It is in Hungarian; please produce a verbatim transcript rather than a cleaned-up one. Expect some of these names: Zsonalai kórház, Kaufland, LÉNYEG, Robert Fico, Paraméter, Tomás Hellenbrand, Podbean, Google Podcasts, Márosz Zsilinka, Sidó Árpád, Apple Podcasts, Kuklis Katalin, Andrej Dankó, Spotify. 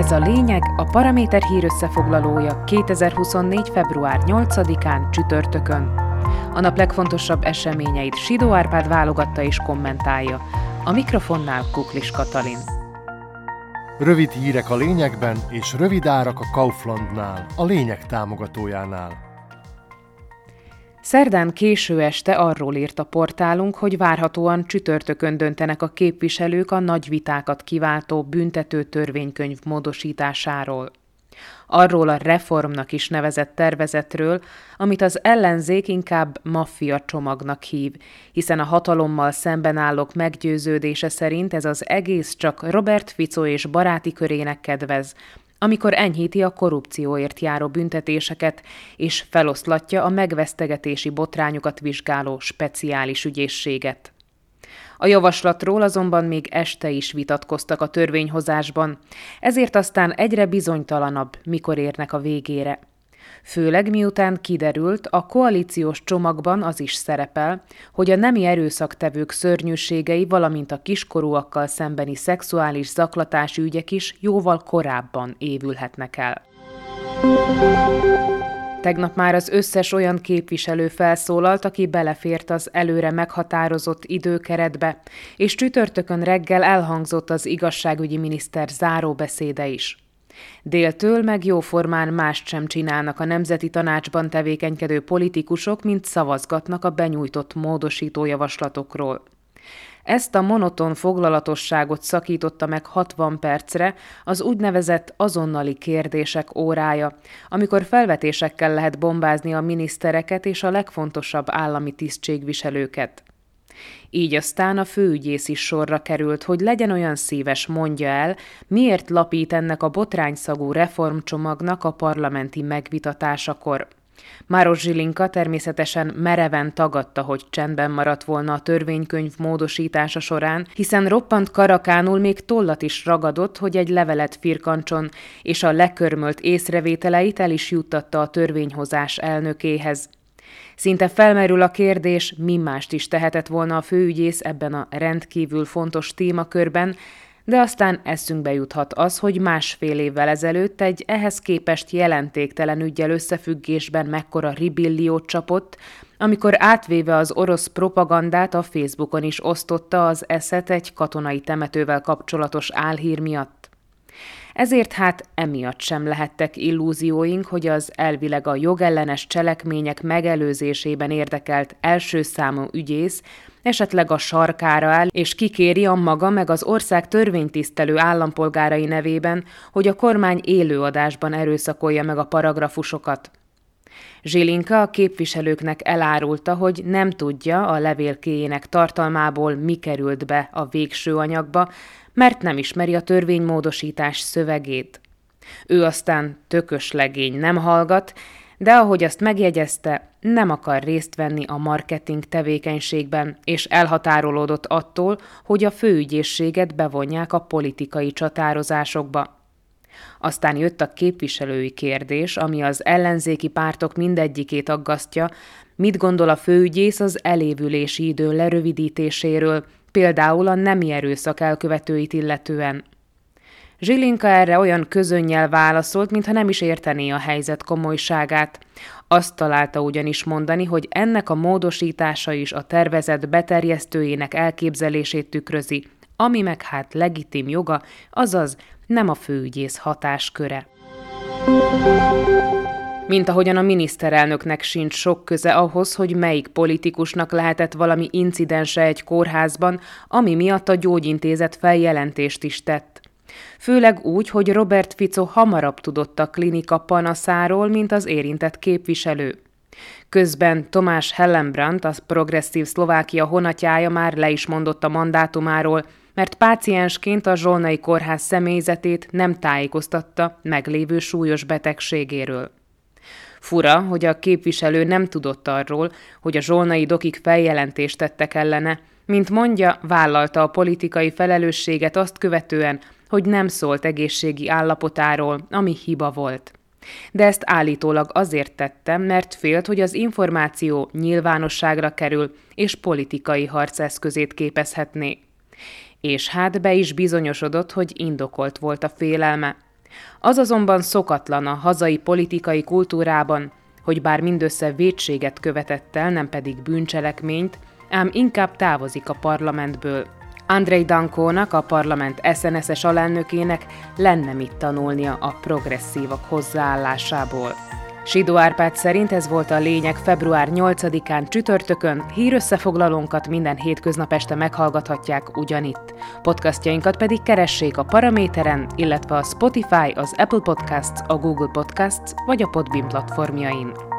Ez a lényeg, a Paraméter hírösszefoglalója kétezer-huszonnégy. február nyolcadikán csütörtökön. A nap legfontosabb eseményeit Sidó Árpád válogatta és kommentálja. A mikrofonnál Kuklis Katalin. Rövid hírek a lényegben, és rövid árak a Kauflandnál, a lényeg támogatójánál. Szerdán késő este arról írt a portálunk, hogy várhatóan csütörtökön döntenek a képviselők a nagy vitákat kiváltó büntető törvénykönyv módosításáról. Arról a reformnak is nevezett tervezetről, amit az ellenzék inkább maffia csomagnak hív, hiszen a hatalommal szemben állók meggyőződése szerint ez az egész csak Robert Fico és baráti körének kedvez, amikor enyhíti a korrupcióért járó büntetéseket, és feloszlatja a megvesztegetési botrányokat vizsgáló speciális ügyészséget. A javaslatról azonban még este is vitatkoztak a törvényhozásban, ezért aztán egyre bizonytalanabb, mikor érnek a végére. Főleg miután kiderült, a koalíciós csomagban az is szerepel, hogy a nemi erőszaktevők szörnyűségei, valamint a kiskorúakkal szembeni szexuális zaklatási ügyek is jóval korábban évülhetnek el. Tegnap már az összes olyan képviselő felszólalt, aki belefért az előre meghatározott időkeretbe, és csütörtökön reggel elhangzott az igazságügyi miniszter záróbeszéde is. Déltől meg jóformán mást sem csinálnak a Nemzeti Tanácsban tevékenykedő politikusok, mint szavazgatnak a benyújtott módosító javaslatokról. Ezt a monoton foglalatosságot szakította meg hatvan percre az úgynevezett azonnali kérdések órája, amikor felvetésekkel lehet bombázni a minisztereket és a legfontosabb állami tisztségviselőket. Így aztán a főügyész is sorra került, hogy legyen olyan szíves, mondja el, miért lapít ennek a botrányszagú reformcsomagnak a parlamenti megvitatásakor. Márosz Zsilinka természetesen mereven tagadta, hogy csendben maradt volna a törvénykönyv módosítása során, hiszen roppant karakánul még tollat is ragadott, hogy egy levelet firkancson, és a lekörmölt észrevételeit el is juttatta a törvényhozás elnökéhez. Szinte felmerül a kérdés, mi mást is tehetett volna a főügyész ebben a rendkívül fontos témakörben, de aztán eszünkbe juthat az, hogy másfél évvel ezelőtt egy ehhez képest jelentéktelen üggyel összefüggésben mekkora ribilliót csapott, amikor átvéve az orosz propagandát a Facebookon is osztotta az eszet egy katonai temetővel kapcsolatos álhír miatt. Ezért hát emiatt sem lehettek illúzióink, hogy az elvileg a jogellenes cselekmények megelőzésében érdekelt első számú ügyész esetleg a sarkára áll, és kikéri a maga meg az ország törvénytisztelő állampolgárai nevében, hogy a kormány élőadásban erőszakolja meg a paragrafusokat. Zsilinka a képviselőknek elárulta, hogy nem tudja a levélkéjének tartalmából, mi került be a végső anyagba, mert nem ismeri a törvénymódosítás szövegét. Ő aztán tökös legény, nem hallgat, de ahogy azt megjegyezte, nem akar részt venni a marketing tevékenységben, és elhatárolódott attól, hogy a főügyészséget bevonják a politikai csatározásokba. Aztán jött a képviselői kérdés, ami az ellenzéki pártok mindegyikét aggasztja, mit gondol a főügyész az elévülési idő lerövidítéséről, például a nemi erőszak elkövetőit illetően. Zsilinka erre olyan közönnyel válaszolt, mintha nem is értené a helyzet komolyságát. Azt találta ugyanis mondani, hogy ennek a módosítása is a tervezet beterjesztőjének elképzelését tükrözi, ami meg hát legitim joga, azaz nem a főügyész hatásköre. Mint ahogyan a miniszterelnöknek sincs sok köze ahhoz, hogy melyik politikusnak lehetett valami incidense egy kórházban, ami miatt a gyógyintézet feljelentést is tett. Főleg úgy, hogy Robert Fico hamarabb tudott a klinika panaszáról, mint az érintett képviselő. Közben Tomás Hellenbrand, a progresszív Szlovákia honatjája már le is mondott a mandátumáról, mert páciensként a Zsonalai kórház személyzetét nem tájékoztatta meglévő súlyos betegségéről. Fura, hogy a képviselő nem tudott arról, hogy a zsolnai dokik feljelentést tettek ellene. Mint mondja, vállalta a politikai felelősséget azt követően, hogy nem szólt egészségi állapotáról, ami hiba volt. De ezt állítólag azért tette, mert félt, hogy az információ nyilvánosságra kerül, és politikai harceszközét képezhetné. És hát be is bizonyosodott, hogy indokolt volt a félelme. Az azonban szokatlan a hazai politikai kultúrában, hogy bár mindössze vétséget követett el, nem pedig bűncselekményt, ám inkább távozik a parlamentből. Andrej Dankónak, a parlament es en es-es alelnökének lenne mit tanulnia a progresszívak hozzáállásából. Sidó Árpád szerint ez volt a lényeg február nyolcadikán csütörtökön, hírösszefoglalónkat minden hétköznap este meghallgathatják ugyanitt. Podcastjainkat pedig keressék a Paraméteren, illetve a Spotify, az Apple Podcasts, a Google Podcasts vagy a Podbean platformjain.